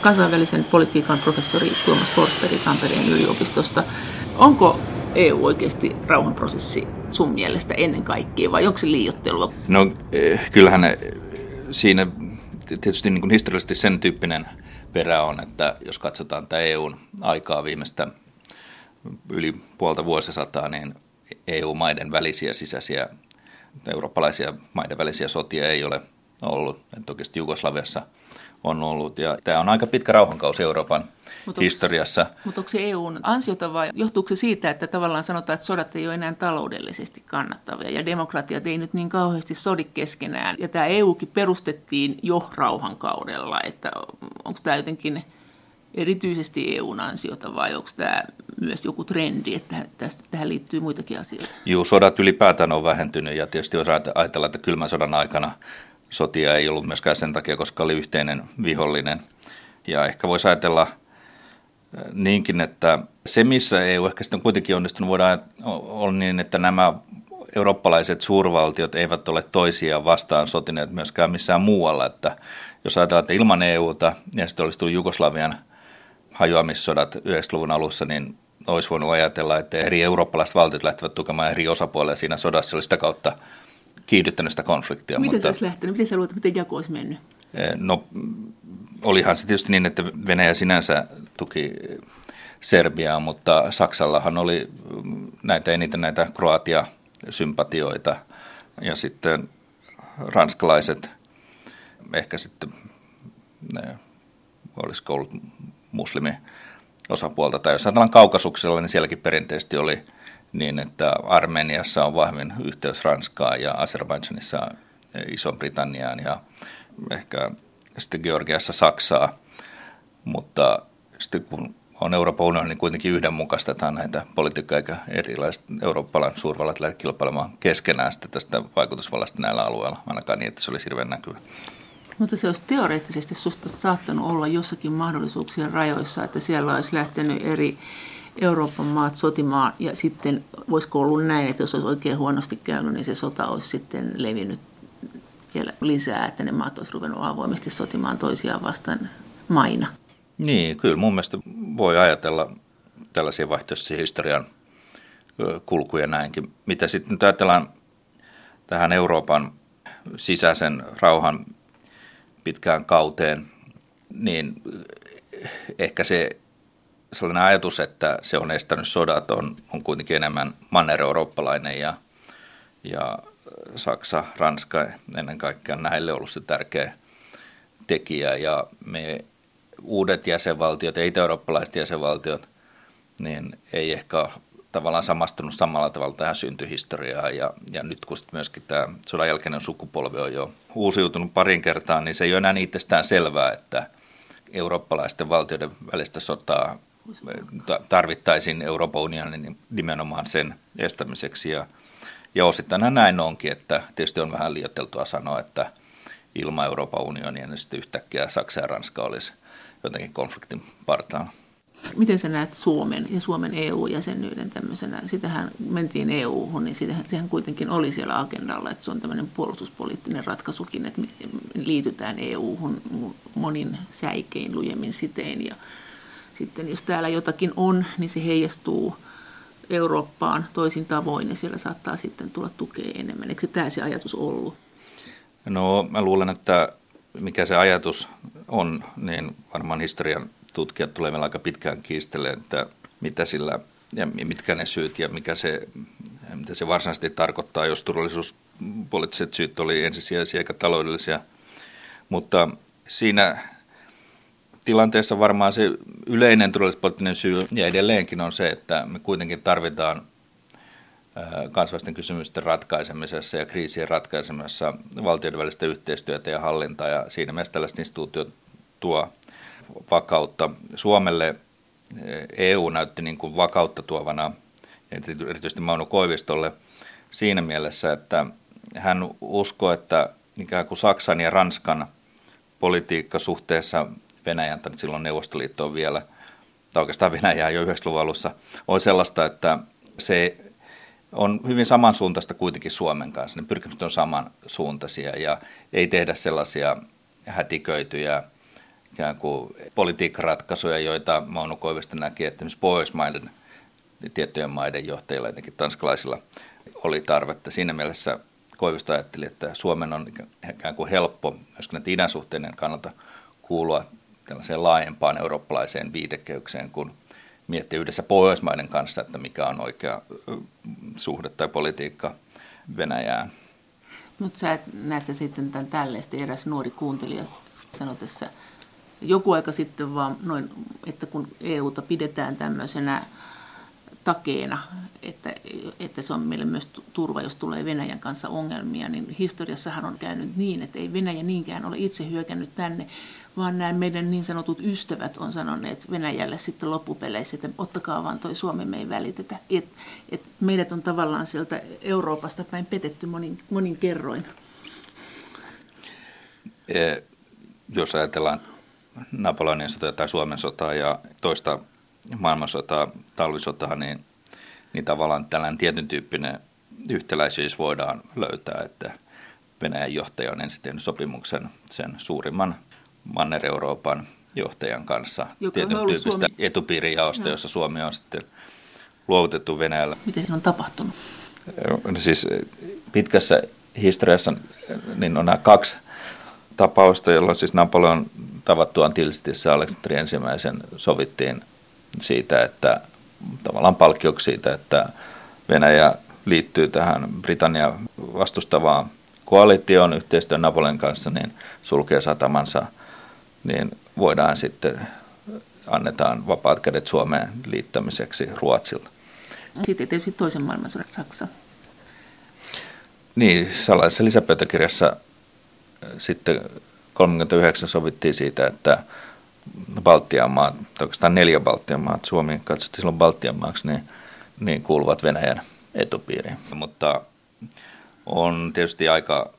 kansainvälisen politiikan professori Tuomas Forsberg Tampereen yliopistosta. Onko EU oikeasti rauhanprosessi sun mielestä ennen kaikkea vai onko se liioittelua? No kyllähän siinä tietysti niin kuin historiallisesti sen tyyppinen perä on, että jos katsotaan tätä EUn aikaa viimeistä yli puolta vuosisataa, niin EU-maiden välisiä sisäisiä, eurooppalaisia maiden välisiä sotia ei ole ollut. Toki Jugoslaviassa on ollut ja tämä on aika pitkä rauhankausi Euroopan historiassa. Mutta onko se EUn ansiota vai johtuuko se siitä, että tavallaan sanotaan, että sodat ei ole enää taloudellisesti kannattavia ja demokratiat ei nyt niin kauheasti sodi keskenään. Ja tämä EUkin perustettiin jo rauhankaudella, että onko tämä jotenkin erityisesti EUn ansiota vai onko tämä myös joku trendi, että tähän liittyy muitakin asioita? Joo, sodat ylipäätään on vähentynyt ja tietysti jos ajatellaan, että kylmän sodan aikana sotia ei ollut myöskään sen takia, koska oli yhteinen vihollinen. Ja ehkä voisi ajatella niinkin, että se missä EU ehkä sitten kuitenkin onnistunut voidaan olla niin, että nämä eurooppalaiset suurvaltiot eivät ole toisiaan vastaan sotineet myöskään missään muualla. Että jos ajatellaan, että ilman EUta ja sitten olisi tullut Jugoslavian hajoamissodat 90-luvun alussa, niin olisi voinut ajatella, että eri eurooppalaiset valtiot lähtevät tukemaan eri osapuolia siinä sodassa, oli sitä kautta kiihdyttänyt sitä konfliktia. Miten se olisi lähtenyt? Miten sä luulet, miten jako olisi mennyt? No olihan se tietysti niin, että Venäjä sinänsä tuki Serbiaa, mutta Saksallahan oli eniten näitä Kroatia-sympatioita ja sitten ranskalaiset, ehkä sitten olisiko ollut muslimiosapuolta tai jos ajatellaan Kaukasuksella, niin sielläkin perinteisesti oli niin, että Armeniassa on vahvin yhteys Ranskaan ja Azerbaidžanissa Iso-Britanniaan ja ehkä sitten Georgiassa Saksaa, mutta sitten kun on Euroopan unioni, niin kuitenkin yhdenmukaistetaan näitä politiikkaa eikä erilaiset eurooppalaiset suurvallat lähde kilpailemaan keskenään sitten tästä vaikutusvallasta näillä alueilla, ainakaan niin, että se olisi hirveän näkyvä. Mutta se olisi teoreettisesti susta saattanut olla jossakin mahdollisuuksien rajoissa, että siellä olisi lähtenyt eri Euroopan maat sotimaan ja sitten voisiko ollut näin, että jos olisi oikein huonosti käynyt, niin se sota olisi sitten levinnyt vielä lisää, että ne maat olisi ruvennut avoimesti sotimaan toisiaan vastaan maina. Niin, kyllä mun mielestä voi ajatella tällaisia vaihtoehtoisia historian kulkuja näinkin. Mitä sitten nyt ajatellaan tähän Euroopan sisäisen rauhan pitkään kauteen, niin ehkä se sellainen ajatus, että se on estänyt sodat, on kuitenkin enemmän manner-eurooppalainen ja Saksa, Ranska ennen kaikkea näille on ollut se tärkeä tekijä. Ja me uudet jäsenvaltiot ja itä-eurooppalaiset jäsenvaltiot, niin ei ehkä tavallaan samastunut samalla tavalla tähän syntyhistoriaan. Ja nyt kun myöskin tämä sodan jälkeinen sukupolvi on jo uusiutunut parin kertaan, niin se ei ole enää itsestään selvää, että eurooppalaisten valtioiden välistä sotaa tarvittaisiin Euroopan unionin nimenomaan sen estämiseksi. Ja osittain näin onkin, että tietysti on vähän liioiteltua sanoa, että ilman Euroopan unionia niin sitten yhtäkkiä Saksa ja Ranska olisi jotenkin konfliktin partaalla. Miten sä näet Suomen ja Suomen EU-jäsenyyden tämmöisenä? Sitähän mentiin EU-hun, niin sehän kuitenkin oli siellä agendalla, että se on tämmöinen puolustuspoliittinen ratkaisukin, että liitytään EU-hun monin säikein, lujemmin sitein. Ja sitten jos täällä jotakin on, niin se heijastuu Eurooppaan toisin tavoin ja siellä saattaa sitten tulla tukea enemmän. Eikö se tämä se ajatus ollut? No mä luulen, että mikä se ajatus on, niin varmaan historian tutkijat tulee vielä aika pitkään kiistelemään, että mitä sillä ja mitkä ne syyt ja mitä se varsinaisesti tarkoittaa, jos turvallisuuspoliittiset syyt oli ensisijaisia eikä taloudellisia. Mutta siinä tilanteessa varmaan se yleinen turvallisuuspoliittinen syy ja edelleenkin on se, että me kuitenkin tarvitaan kansalaisten kysymysten ratkaisemisessa ja kriisien ratkaisemisessa valtioiden välistä yhteistyötä ja hallintaa ja siinä mielessä tällaiset instituutiot tuo vakautta. Suomelle EU näytti niin kuin vakautta tuovana, erityisesti Mauno Koivistolle, siinä mielessä, että hän uskoi, että ikään kuin Saksan ja Ranskan politiikka suhteessa Venäjän, tai silloin Neuvostoliittoon vielä, tai oikeastaan Venäjää jo 90-luvun alussa, on sellaista, että se on hyvin samansuuntaista kuitenkin Suomen kanssa. Ne pyrkimykset on samansuuntaisia ja ei tehdä sellaisia hätiköityjä ikään kuin politiikkaratkaisuja, joita Mauno Koivisto näki, että esimerkiksi Pohjoismaiden tiettyjen maiden johtajilla, jotenkin tanskalaisilla, oli tarvetta. Siinä mielessä Koivisto ajatteli, että Suomen on ikään kuin helppo, myöskin näiden idän suhteiden kannalta, kuulua tällaiseen laajempaan eurooppalaiseen viitekeykseen, kun miettii yhdessä Pohjoismaiden kanssa, että mikä on oikea suhde tai politiikka Venäjään. Mutta sä näet sä sitten tämän tällaisesti, eräs nuori kuuntelija sanoi tässä joku aika sitten vaan noin, että kun EUta pidetään tämmöisenä takeena, että se on meille myös turva, jos tulee Venäjän kanssa ongelmia, niin historiassahan on käynyt niin, että ei Venäjä niinkään ole itse hyökännyt tänne, vaan nämä meidän niin sanotut ystävät on sanoneet Venäjälle sitten loppupeleissä, että ottakaa vaan toi Suomi, me ei välitetä. Et meidät on tavallaan sieltä Euroopasta päin petetty monin kerroin. Jos ajatellaan Napoleonin sotaa tai Suomen sotaa ja toista maailmansotaa, talvisotaa, niin tavallaan tällainen tietyn tyyppinen yhtäläisyys voidaan löytää, että Venäjän johtaja on ensin tehnyt sopimuksen sen suurimman Manner-Euroopan johtajan kanssa, tietyn tyyppistä etupiirijaosta, jossa Suomi on sitten luovutettu Venäjällä. Miten se on tapahtunut? Siis pitkässä historiassa niin on nämä kaksi tapausta, jolloin siis Napoleon tavattuaan Tilsitissä Aleksanteri ensimmäisen sovittiin siitä, että tavallaan palkkioksi siitä, että Venäjä liittyy tähän Britannia vastustavaan koalitioon yhteistyön Napoleon kanssa, niin sulkee satamansa, niin voidaan sitten, annetaan vapaat kädet Suomeen liittämiseksi Ruotsilta. Sitten tietysti toisen maailmansodan Saksa. Niin, salaisessa lisäpöytäkirjassa sitten 1939 sovittiin siitä, että Baltian maat, oikeastaan 4 Baltian maat, Suomi katsottiin silloin Baltian maaksi, niin kuuluvat Venäjän etupiiriin. Mutta on tietysti aika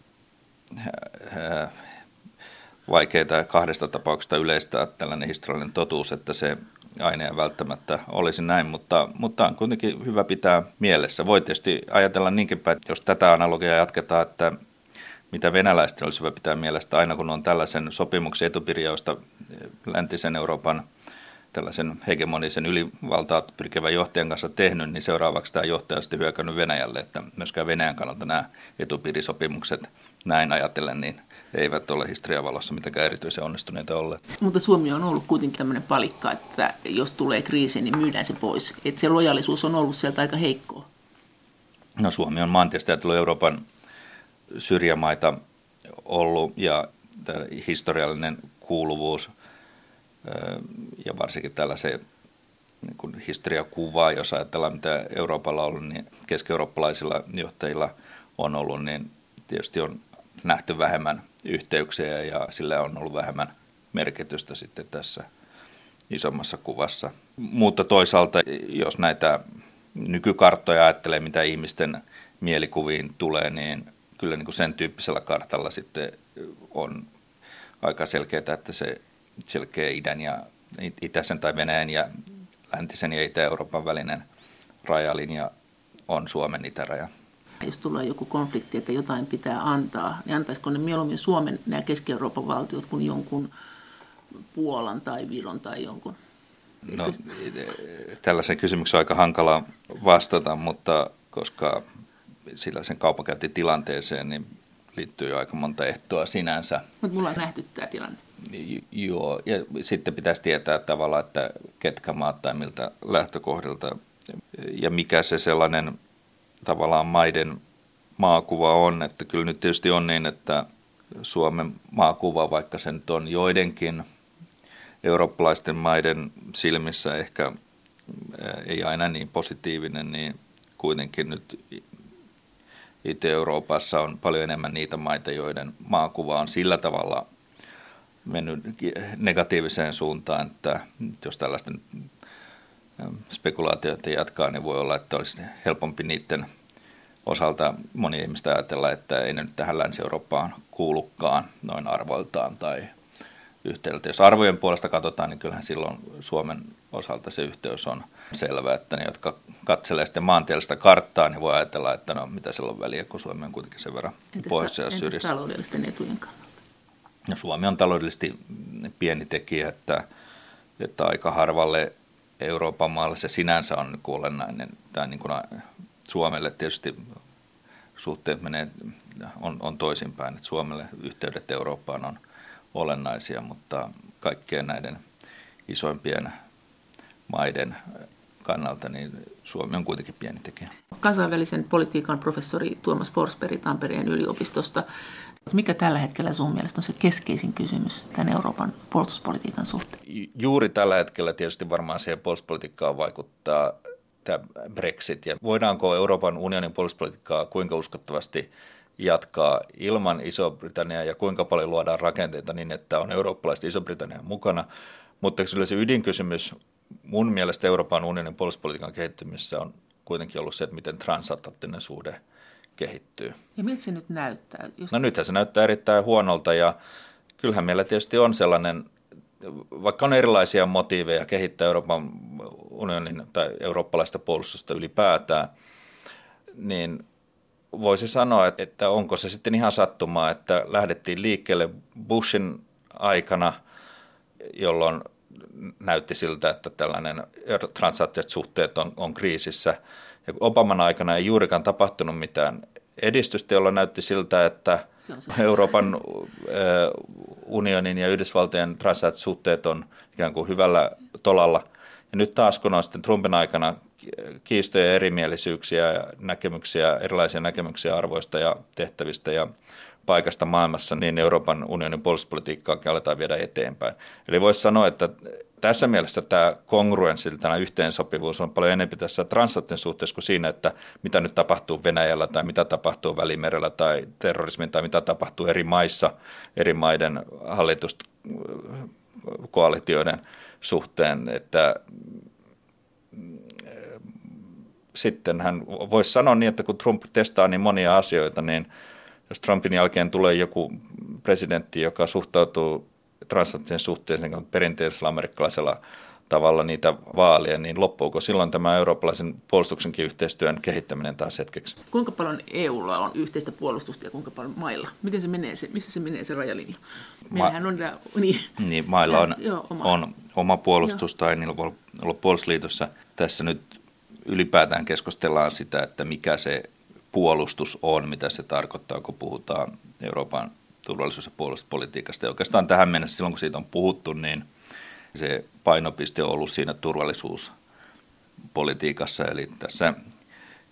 vaikeaa kahdesta tapauksesta yleistää tällainen historiallinen totuus, että se aina ei välttämättä olisi näin, mutta on kuitenkin hyvä pitää mielessä. Voi tietysti ajatella niinkin päin, jos tätä analogiaa jatketaan, että mitä venäläisten olisi hyvä pitää mielessä aina, kun on tällaisen sopimuksen etupiirijaosta läntisen Euroopan tällaisen hegemonisen ylivaltaa pyrkivän johtajan kanssa tehnyt, niin seuraavaksi tämä johtaja on sitten hyökännyt Venäjälle, että myöskään Venäjän kannalta nämä etupiirisopimukset näin ajatellen, niin eivät ole historian valossa mitenkään erityisen onnistuneita olleet. Mutta Suomi on ollut kuitenkin tämmöinen palikka, että jos tulee kriisi, niin myydään se pois. Että se lojallisuus on ollut sieltä aika heikkoa. No Suomi on maantieteellisesti ajatellut Euroopan syrjämaita ollut ja historiallinen kuuluvuus ja varsinkin tällaisen niin historiakuvaa, jos ajatellaan mitä Euroopalla on ollut, niin keski-eurooppalaisilla johtajilla on ollut, niin tietysti on nähty vähemmän yhteyksiä ja sillä on ollut vähemmän merkitystä sitten tässä isommassa kuvassa. Mutta toisaalta, jos näitä nykykarttoja ajattelee, mitä ihmisten mielikuviin tulee, niin kyllä niin kuin sen tyyppisellä kartalla sitten on aika selkeää, että se selkeä idän ja itäisen tai Venäjän ja läntisen ja Itä-Euroopan välinen rajalinja on Suomen itäraja. Jos tulee joku konflikti, että jotain pitää antaa, niin antaisiko ne mieluummin Suomen nämä Keski-Euroopan valtiot kuin jonkun Puolan tai Viron tai jonkun? No, tällaisen kysymyksen on aika hankala vastata, mutta koska sillä sen kaupankäyntitilanteeseen niin liittyy jo aika monta ehtoa sinänsä. Mutta mulla on nähty tämä tilanne. Joo, ja sitten pitäisi tietää tavallaan, että ketkä maat tai miltä lähtökohdilta ja mikä se sellainen tavallaan maiden maakuva on. Että kyllä nyt tietysti on niin, että Suomen maakuva, vaikka se nyt on joidenkin eurooppalaisten maiden silmissä ehkä ei aina niin positiivinen, niin kuitenkin nyt Itä-Euroopassa on paljon enemmän niitä maita, joiden maakuva on sillä tavalla mennyt negatiiviseen suuntaan, että jos tällaista spekulaatioita jatkaa, niin voi olla, että olisi helpompi niiden osalta moni ihmistä ajatella, että ei ne nyt tähän Länsi-Eurooppaan kuulukaan noin arvoiltaan tai yhteydeltä. Jos arvojen puolesta katsotaan, niin kyllähän silloin Suomen osalta se yhteys on selvä, että ne, jotka katselee sitten maantieteellistä karttaa, niin voi ajatella, että no mitä sillä on väliä, kun Suomi on kuitenkin sen verran pohjoisessa syrjässä. Entäs taloudellisten etujen kannalta? No, Suomi on taloudellisesti pieni tekijä, että aika harvalle Euroopan maalle se sinänsä on olennainen. Tai niin kuin Suomelle tietysti suhteet menee, on toisinpäin, että Suomelle yhteydet Eurooppaan on olennaisia, mutta kaikkien näiden isoimpien maiden kannalta niin Suomi on kuitenkin pieni tekijä. Kansainvälisen politiikan professori Tuomas Forsberg Tampereen yliopistosta. Mikä tällä hetkellä sun mielestä on se keskeisin kysymys tämän Euroopan puolustuspolitiikan suhteen? Juuri tällä hetkellä tietysti varmaan siihen puolustuspolitiikkaan vaikuttaa tämä Brexit. Ja voidaanko Euroopan unionin puolustuspolitiikkaa kuinka uskottavasti jatkaa ilman Iso-Britanniaa ja kuinka paljon luodaan rakenteita niin, että on eurooppalaiset Iso-Britannian mukana. Mutta kyllä se ydinkysymys mun mielestä Euroopan unionin puolustuspolitiikan kehittymisessä on kuitenkin ollut se, että miten transatlanttinen suhde kehittyy. Ja miltä se nyt näyttää? No nythän se näyttää erittäin huonolta ja kyllähän meillä tietysti on sellainen, vaikka on erilaisia motiiveja kehittää Euroopan unionin tai eurooppalaista puolustusta ylipäätään, niin voisi sanoa, että onko se sitten ihan sattumaa, että lähdettiin liikkeelle Bushin aikana, jolloin näytti siltä, että tällainen transatlanttiset suhteet on kriisissä. Ja Obaman aikana ei juurikaan tapahtunut mitään edistystä, jolla näytti siltä, että Euroopan unionin ja Yhdysvaltojen transatlanttiset suhteet on ikään kuin hyvällä tolalla. Ja nyt taas kun on sitten Trumpin aikana kiistoja, erimielisyyksiä ja näkemyksiä, erilaisia näkemyksiä arvoista ja tehtävistä ja paikasta maailmassa, niin Euroopan unionin puolustuspolitiikkaakin aletaan viedä eteenpäin. Eli voisi sanoa, että tässä mielessä tämä kongruenssi, tämä yhteensopivuus on paljon enemmän tässä transatlantin suhteessa kuin siinä, että mitä nyt tapahtuu Venäjällä tai mitä tapahtuu Välimerellä tai terrorismin tai mitä tapahtuu eri maissa, eri maiden hallituskoalitioiden suhteen, että sittenhän voisi sanoa niin, että kun Trump testaa niin monia asioita, niin jos Trumpin jälkeen tulee joku presidentti, joka suhtautuu transatlanttisen suhteeseen perinteisellä amerikkalaisella tavalla niitä vaalia, niin loppuuko silloin tämä eurooppalaisen puolustuksenkin yhteistyön kehittäminen taas hetkeksi? Kuinka paljon EUlla on yhteistä puolustusta ja kuinka paljon mailla? Miten se menee, missä se menee se rajalinja? Meillähän on tämä, niin, mailla on oma puolustus tai niillä voi olla puolustusliitossa. Tässä nyt ylipäätään keskustellaan sitä, että mikä se puolustus on, mitä se tarkoittaa, kun puhutaan Euroopan turvallisuus- ja puolustuspolitiikasta. Ja oikeastaan tähän mennessä silloin, kun siitä on puhuttu, niin se painopiste on ollut siinä turvallisuuspolitiikassa, eli tässä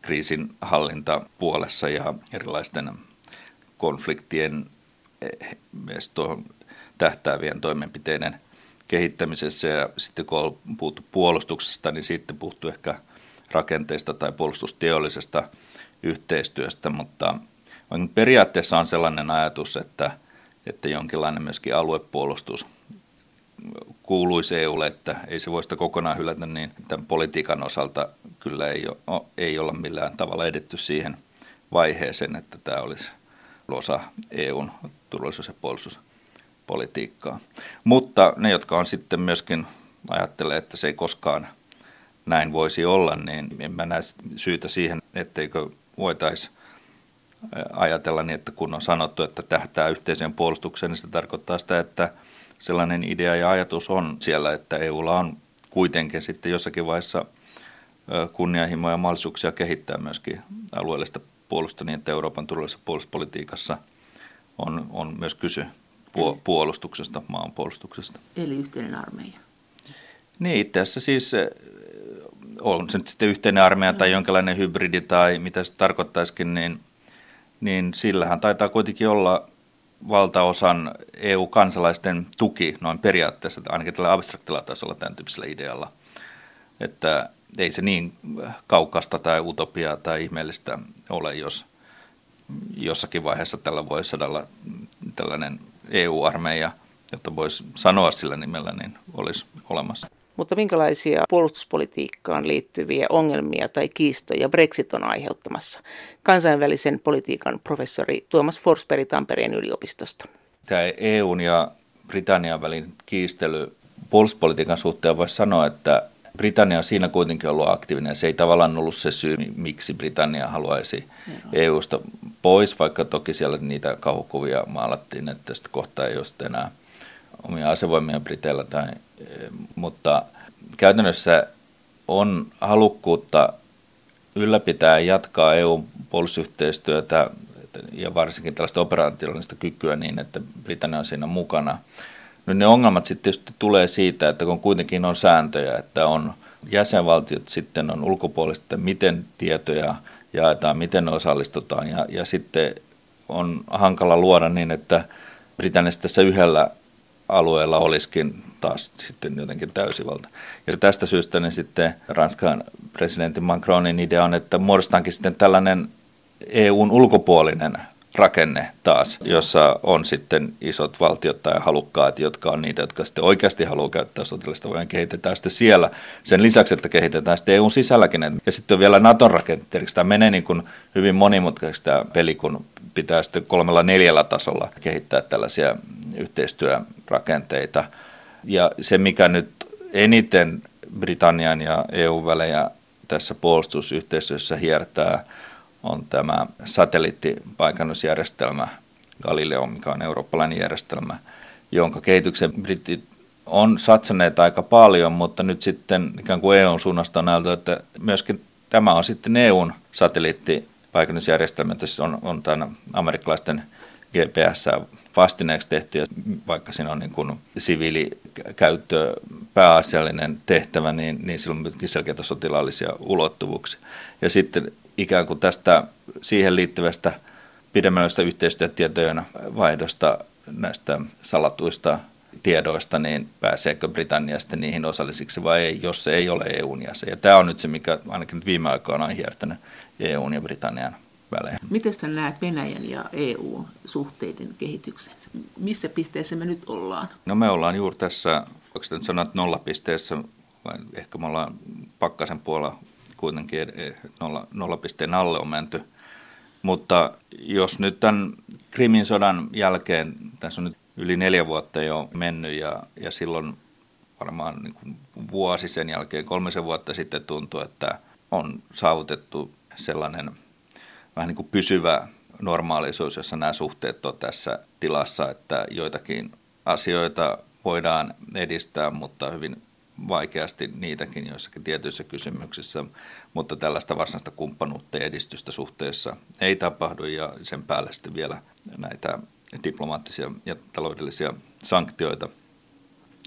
kriisinhallintapuolessa ja erilaisten konfliktien myös tuohon tähtäävien toimenpiteiden kehittämisessä. Ja sitten kun on puhuttu puolustuksesta, niin sitten puhuttu ehkä rakenteista tai puolustusteollisesta yhteistyöstä, mutta periaatteessa on sellainen ajatus, että jonkinlainen myöskin aluepuolustus kuuluisi EUlle, että ei se voi sitä kokonaan hylätä, niin tämän politiikan osalta kyllä ei olla millään tavalla edetty siihen vaiheeseen, että tämä olisi osa EUn turvallisuus- ja puolustuspolitiikkaa. Mutta ne, jotka on sitten myöskin ajattelee, että se ei koskaan näin voisi olla, niin en mä näe syytä siihen, etteikö voitaisiin ajatella niin, että kun on sanottu, että tähtää yhteiseen puolustukseen, niin se tarkoittaa sitä, että sellainen idea ja ajatus on siellä, että EUlla on kuitenkin sitten jossakin vaiheessa kunnianhimoja ja mahdollisuuksia kehittää myöskin alueellista puolustusta niin, että Euroopan turvallisessa puolustuspolitiikassa on myös kyse puolustuksesta, maanpuolustuksesta. Eli yhteinen armeija. Niin, itse asiassa siis on se nyt sitten yhteinen armeija tai jonkinlainen hybridi tai mitä se tarkoittaisikin, niin sillähän taitaa kuitenkin olla valtaosan EU-kansalaisten tuki noin periaatteessa, ainakin tällä abstraktilla tasolla tämän tyyppisellä idealla, että ei se niin kaukasta tai utopiaa tai ihmeellistä ole, jos jossakin vaiheessa tällä voi saada tällainen EU-armeija, jotta voisi sanoa sillä nimellä, niin olisi olemassa. Mutta minkälaisia puolustuspolitiikkaan liittyviä ongelmia tai kiistoja Brexit on aiheuttamassa? Kansainvälisen politiikan professori Tuomas Forsberg Tampereen yliopistosta. Tämä EUn ja Britannian välin kiistely puolustuspolitiikan suhteen voisi sanoa, että Britannia on siinä kuitenkin ollut aktiivinen. Se ei tavallaan ollut se syy, miksi Britannia haluaisi EUsta pois, vaikka toki siellä niitä kauhukuvia maalattiin, että sitten kohta ei ole enää omia asevoimia Briteillä. Mutta käytännössä on halukkuutta ylläpitää ja jatkaa EUn puolustusyhteistyötä ja varsinkin tällaista operationaalista kykyä niin, että Britannia on siinä mukana. Nyt ne ongelmat sitten tietysti tulee siitä, että kun kuitenkin on sääntöjä, että on jäsenvaltiot, sitten on ulkopuolista, että miten tietoja jaetaan, miten ne osallistutaan ja sitten on hankala luoda niin, että Britanniassa tässä yhdellä alueella olisikin taas sitten jotenkin täysivalta. Ja tästä syystä niin sitten Ranskan presidentin Macronin idea on, että muodostaankin sitten tällainen EUn ulkopuolinen rakenne taas, jossa on sitten isot valtiot tai halukkaat, jotka on niitä, jotka sitten oikeasti haluaa käyttää sotilaista voimaa, kehitetään sitten siellä. Sen lisäksi, että kehitetään sitten EUn sisälläkin. Ja sitten on vielä Naton rakenteeksi. Tämä menee niin kuin hyvin monimutkaiseksi tämä peli, kun pitää sitten 3-4 tasolla kehittää tällaisia yhteistyörakenteita. Ja se, mikä nyt eniten Britannian ja EU-välejä tässä puolustusyhteistyössä hiertää, on tämä satelliittipaikannusjärjestelmä Galileo, mikä on eurooppalainen järjestelmä, jonka kehityksen britit on satsaneet aika paljon, mutta nyt sitten ikään kuin EUn suunnasta on näytetty, että myöskin tämä on sitten EUn satelliittipaikannusjärjestelmä, tässä on tämän amerikkalaisten GPS vastineeksi tehty, ja vaikka siinä on niin kuin siviilikäyttö pääasiallinen tehtävä, niin sillä on myöskin selkeitä sotilaallisia ulottuvuuksia. Ja sitten ikään kuin tästä siihen liittyvästä pidemmällisestä yhteistyötietojen vaihdosta näistä salatuista tiedoista, niin pääseekö Britannia sitten niihin osallisiksi vai ei, jos se ei ole EUn jäsen. Ja tämä on nyt se, mikä ainakin nyt viime aikoina on hiertänyt EUn ja Britannian välein. Miten sä näet Venäjän ja EUn suhteiden kehityksen? Missä pisteessä me nyt ollaan? No me ollaan juuri tässä, onko sitä nyt sanoa, että nollapisteessä, vai ehkä me ollaan pakkasen puolella, kuitenkin 0,0 alle on menty, mutta jos nyt tämän Krimin sodan jälkeen, tässä on nyt yli 4 vuotta jo mennyt ja silloin varmaan niin kuin vuosi sen jälkeen, 3 vuotta sitten tuntui, että on saavutettu sellainen vähän niin kuin pysyvä normaalisuus, jossa nämä suhteet on tässä tilassa, että joitakin asioita voidaan edistää, mutta hyvin vaikeasti niitäkin joissakin tietyissä kysymyksissä, mutta tällaista varsinaista kumppanuutta ja edistystä suhteessa ei tapahdu ja sen päälle sitten vielä näitä diplomaattisia ja taloudellisia sanktioita.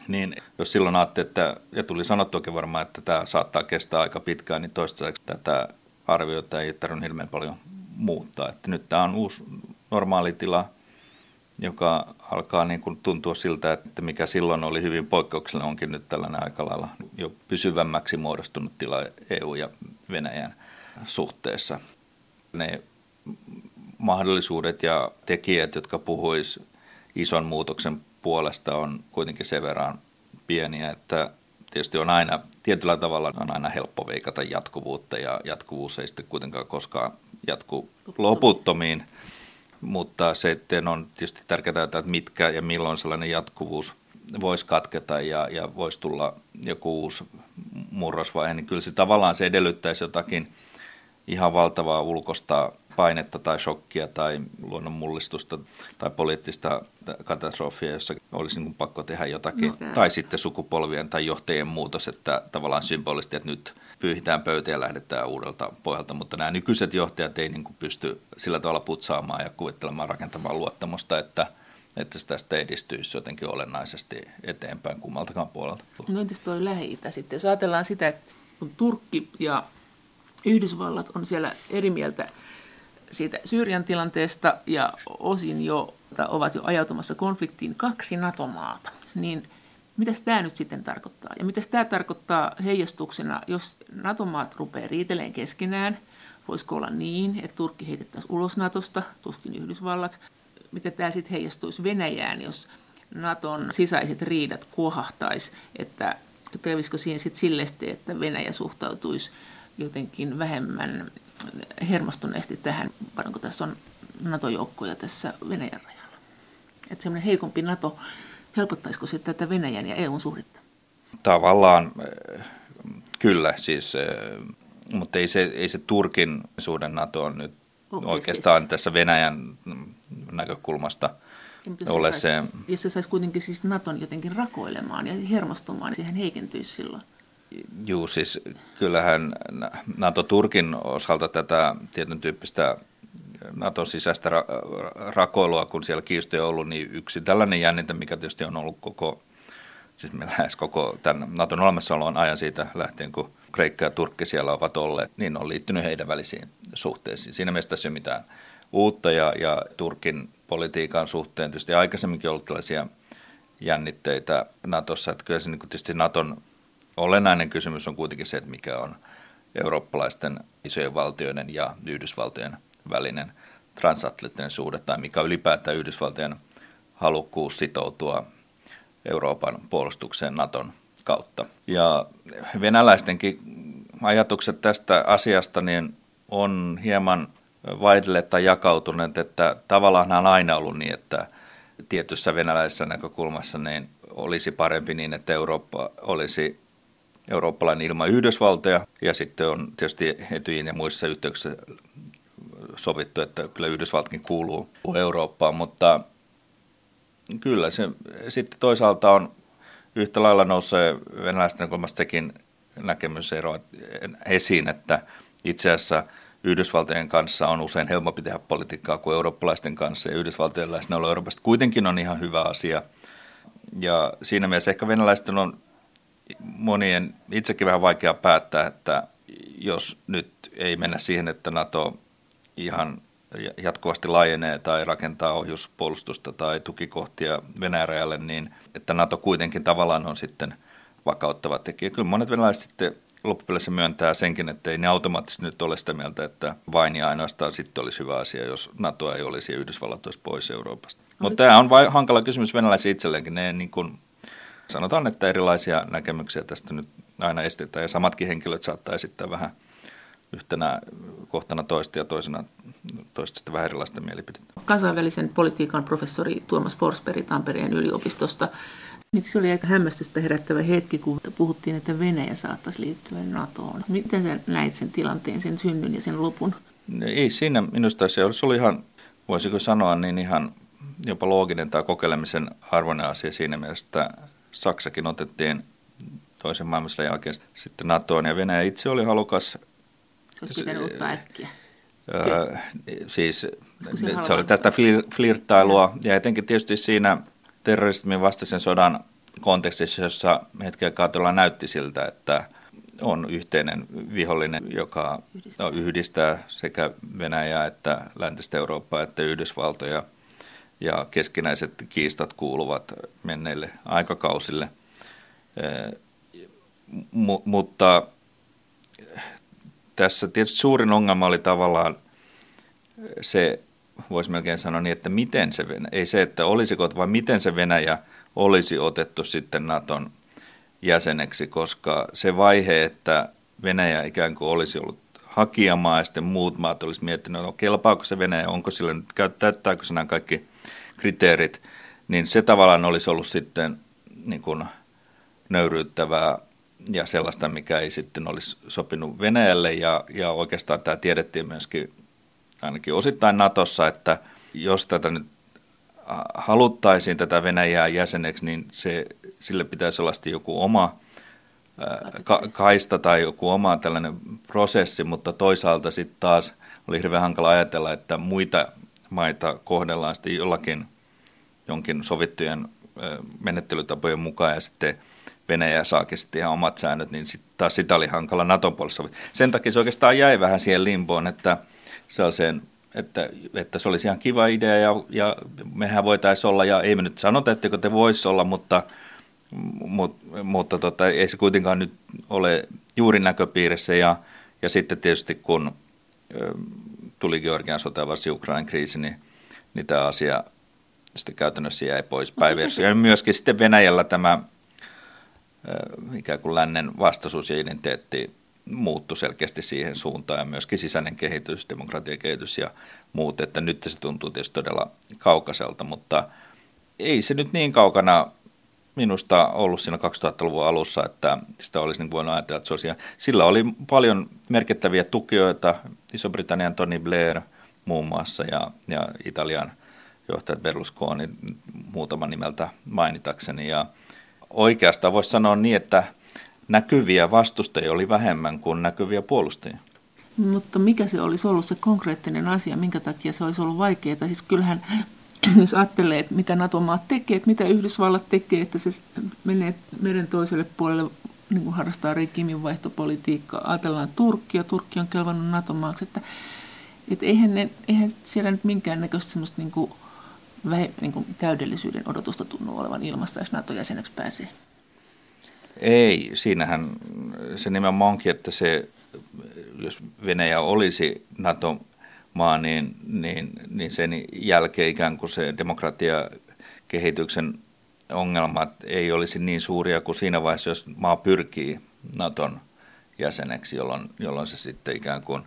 Niin jos silloin ajattelin, että, ja tuli sanottuakin varmaan, että tämä saattaa kestää aika pitkään, niin toistaiseksi tätä arviota ei tarvinnut hirveän paljon muuttaa. Että nyt tämä on uusi normaali tila, joka alkaa niin kuin tuntua siltä, että mikä silloin oli hyvin poikkeuksellinen, onkin nyt tällainen aika lailla jo pysyvämmäksi muodostunut tila EU- ja Venäjän suhteessa. Ne mahdollisuudet ja tekijät, jotka puhuis ison muutoksen puolesta, on kuitenkin sen verran pieniä, että tietysti on aina, tietyllä tavalla on aina helppo veikata jatkuvuutta, ja jatkuvuus ei sitten kuitenkaan koskaan jatku loputtomiin. Mutta sitten on tietysti tärkeää, että mitkä ja milloin sellainen jatkuvuus voisi katketa ja voisi tulla joku uusi murrosvaihe, niin kyllä se tavallaan se edellyttäisi jotakin ihan valtavaa ulkoista painetta tai shokkia tai luonnonmullistusta tai poliittista katastrofia, jossa olisi niin kuin pakko tehdä jotakin. Okay. Tai sitten sukupolvien tai johtajien muutos, että tavallaan symbolisesti, että nyt pyyhitään pöytä ja lähdetään uudelta pohjalta, mutta nämä nykyiset johtajat ei niin kuin pysty sillä tavalla putsaamaan ja kuvittelemaan rakentamaan luottamusta, että tästä edistyisi jotenkin olennaisesti eteenpäin kummaltakaan puolelta. No entäs toi Lähi-itä sitten? Jos ajatellaan sitä, että kun Turkki ja Yhdysvallat on siellä eri mieltä siitä Syyrian tilanteesta ja osin jo ovat jo ajautumassa konfliktiin 2 NATO-maata, niin mitäs tämä nyt sitten tarkoittaa? Ja mitäs tämä tarkoittaa heijastuksena, jos NATO-maat rupeaa riiteleen keskenään? Voisiko olla niin, että Turkki heitettäisiin ulos NATOsta, tuskin Yhdysvallat? Miten tämä sitten heijastuisi Venäjään, jos NATOn sisäiset riidat kuohahtaisi? Että kävisikö siinä sitten silleesti, että Venäjä suhtautuisi jotenkin vähemmän hermostuneesti tähän, varsinko tässä on NATO-joukkoja tässä Venäjän rajalla. Että semmoinen heikompi NATO, helpottaisiko se tätä Venäjän ja EUn suhdetta? Tavallaan Kyllä, siis, mutta ei se Turkin suhde NATOon nyt oikeastaan tässä Venäjän näkökulmasta ole se. Jos se saisi kuitenkin siis NATOn jotenkin rakoilemaan ja hermostumaan, niin siihen heikentyisi silloin. Joo, siis kyllähän NATO-Turkin osalta tätä tietyn tyyppistä NATOn sisäistä rakoilua, kun siellä kiistoja on ollut, niin yksi tällainen jännite, mikä tietysti on ollut lähes koko tämän NATOn olemassaolon ajan siitä lähtien, kun Kreikka ja Turkki siellä ovat olleet, niin on liittynyt heidän välisiin suhteisiin. Siinä mielessä tässä ei ole mitään uutta, ja Turkin politiikan suhteen tietysti aikaisemminkin on ollut tällaisia jännitteitä NATOssa, että kyllä se niin tietysti NATOn olennainen kysymys on kuitenkin se, että mikä on eurooppalaisten isojen valtioiden ja Yhdysvaltojen välinen transatlanttinen suhde, tai mikä ylipäätään Yhdysvaltojen halukkuus sitoutua Euroopan puolustukseen NATOn kautta. Ja venäläistenkin ajatukset tästä asiasta niin on hieman vaihdelleet tai jakautuneet, että tavallaan on aina ollut niin, että tietyssä venäläisessä näkökulmassa niin olisi parempi niin, että Eurooppa olisi eurooppalainen ilman Yhdysvaltoja, ja sitten on tietysti Etyjin ja muissa yhteyksissä sovittu, että kyllä Yhdysvaltkin kuuluu Eurooppaan, mutta kyllä se sitten toisaalta on yhtä lailla nousee venäläisten näkökulmasta sekin näkemysero esiin, että itse asiassa Yhdysvaltojen kanssa on usein helpompi tehdä politiikkaa kuin eurooppalaisten kanssa, ja Yhdysvaltojen läsnäolo Euroopasta kuitenkin on ihan hyvä asia, ja siinä mielessä ehkä venäläisten on monien itsekin vähän vaikea päättää, että jos nyt ei mennä siihen, että NATO ihan jatkuvasti laajenee tai rakentaa ohjuspuolustusta tai tukikohtia Venäjän rajalle, niin että NATO kuitenkin tavallaan on sitten vakauttava tekijä. Kyllä monet venäläiset sitten loppupeleissä myöntää senkin, että ei ne automaattisesti nyt ole sitä mieltä, että vain ja ainoastaan sitten olisi hyvä asia, jos NATO ei olisi ja Yhdysvallat olisi pois Euroopasta. Mutta tämä on hankala kysymys venäläisiä itselleenkin. Ne niin kuin sanotaan, että erilaisia näkemyksiä tästä nyt aina esitetään, ja samatkin henkilöt saattaa esittää vähän yhtenä kohtana toista ja toisena vähän erilaista mielipidettä. Kansainvälisen politiikan professori Tuomas Forsberg Tampereen yliopistosta. Se oli aika hämmästystä herättävä hetki, kun puhuttiin, että Venäjä saattaisi liittyä NATOon. Miten sä näit sen tilanteen, sen synnyn ja sen lopun? Ei siinä minusta se oli ihan, voisiko sanoa, niin ihan jopa looginen tai kokeilemisen arvoinen asia siinä mielessä, että Saksakin otettiin toisen maailmansodan jälkeen sitten NATOon, ja Venäjä itse oli halukas. Se olisi pitänyt ottaa äkkiä. Se oli tästä flirttailua, ja etenkin tietysti siinä terrorismin vastaisen sodan kontekstissa, jossa hetken aikaa näytti siltä, että on yhteinen vihollinen, joka yhdistää sekä Venäjää että läntistä Eurooppaa että Yhdysvaltoja, ja keskinäiset kiistat kuuluvat menneille aikakausille. Mutta tässä tietysti suurin ongelma oli tavallaan se, voisi melkein sanoa niin, että miten se Venäjä, ei se, että olisiko, vaan miten se Venäjä olisi otettu sitten NATOn jäseneksi, koska se vaihe, että Venäjä ikään kuin olisi ollut hakijamaa ja sitten muut maat olisi miettinyt, että kelpaako se Venäjä, onko sillä nyt, täyttääkö se nämä kaikki kriteerit, niin se tavallaan olisi ollut sitten niin kuin nöyryyttävää ja sellaista, mikä ei sitten olisi sopinut Venäjälle, ja oikeastaan tämä tiedettiin myöskin ainakin osittain NATOssa, että jos tätä nyt haluttaisiin tätä Venäjää jäseneksi, niin sille pitäisi olla joku oma kaista tai joku oma tällainen prosessi, mutta toisaalta sitten taas oli hirveän hankala ajatella, että muita maita kohdellaan sitten jonkin sovittujen menettelytapojen mukaan, ja sitten Venäjä saakin sitten ihan omat säännöt, niin sit taas sitä oli hankala NATOn puolella sovittaa. Sen takia se oikeastaan jäi vähän siihen limboon, että se olisi ihan kiva idea, ja mehän voitaisiin olla, ja ei me nyt sanota, etteikö te voisi olla, mutta ei se kuitenkaan nyt ole juuri näköpiirissä, ja sitten tietysti kun tuli Georgian sota ja varsin Ukrainan kriisi, niin tämä asia sitten käytännössä jäi pois päiväjärjestyksessä. Ja myöskin sitten Venäjällä tämä ikään kuin lännen vastaisuus ja identiteetti muuttui selkeästi siihen suuntaan, ja myöskin sisäinen kehitys, demokratiakehitys ja muut, että nyt se tuntuu tietysti todella kaukaiselta, mutta ei se nyt niin kaukana minusta ollut siinä 2000-luvun alussa, että sitä olisi niin voinut ajatella, että se olisi. Sillä oli paljon merkittäviä tukijoita, Iso-Britannian Tony Blair muun muassa ja Italian johtajat Berlusconi muutama nimeltä mainitakseni. Ja oikeastaan voisi sanoa niin, että näkyviä vastustajia oli vähemmän kuin näkyviä puolustajia. Mutta mikä se olisi ollut se konkreettinen asia, minkä takia se olisi ollut vaikeaa? Siis kyllähän, jos ajattelee, että mitä NATO-maat tekee, että mitä Yhdysvallat tekee, että se menee meren toiselle puolelle, niin kuin harrastaa regiimin vaihtopolitiikkaa. Ajatellaan Turkkia, Turkki on kelvannut NATO-maaksi, että eihän siellä nyt minkäännäköistä semmoista niin kuin täydellisyyden odotusta tunnu olevan ilmassa, jos NATO-jäseneksi pääsee. Ei, siinähän se nimenomaankin, että se, jos Venäjä olisi NATO-maa, niin sen jälkeen ikään kuin se demokratiakehityksen ongelmat ei olisi niin suuria kuin siinä vaiheessa, jos maa pyrkii NATOn jäseneksi, jolloin se sitten ikään kuin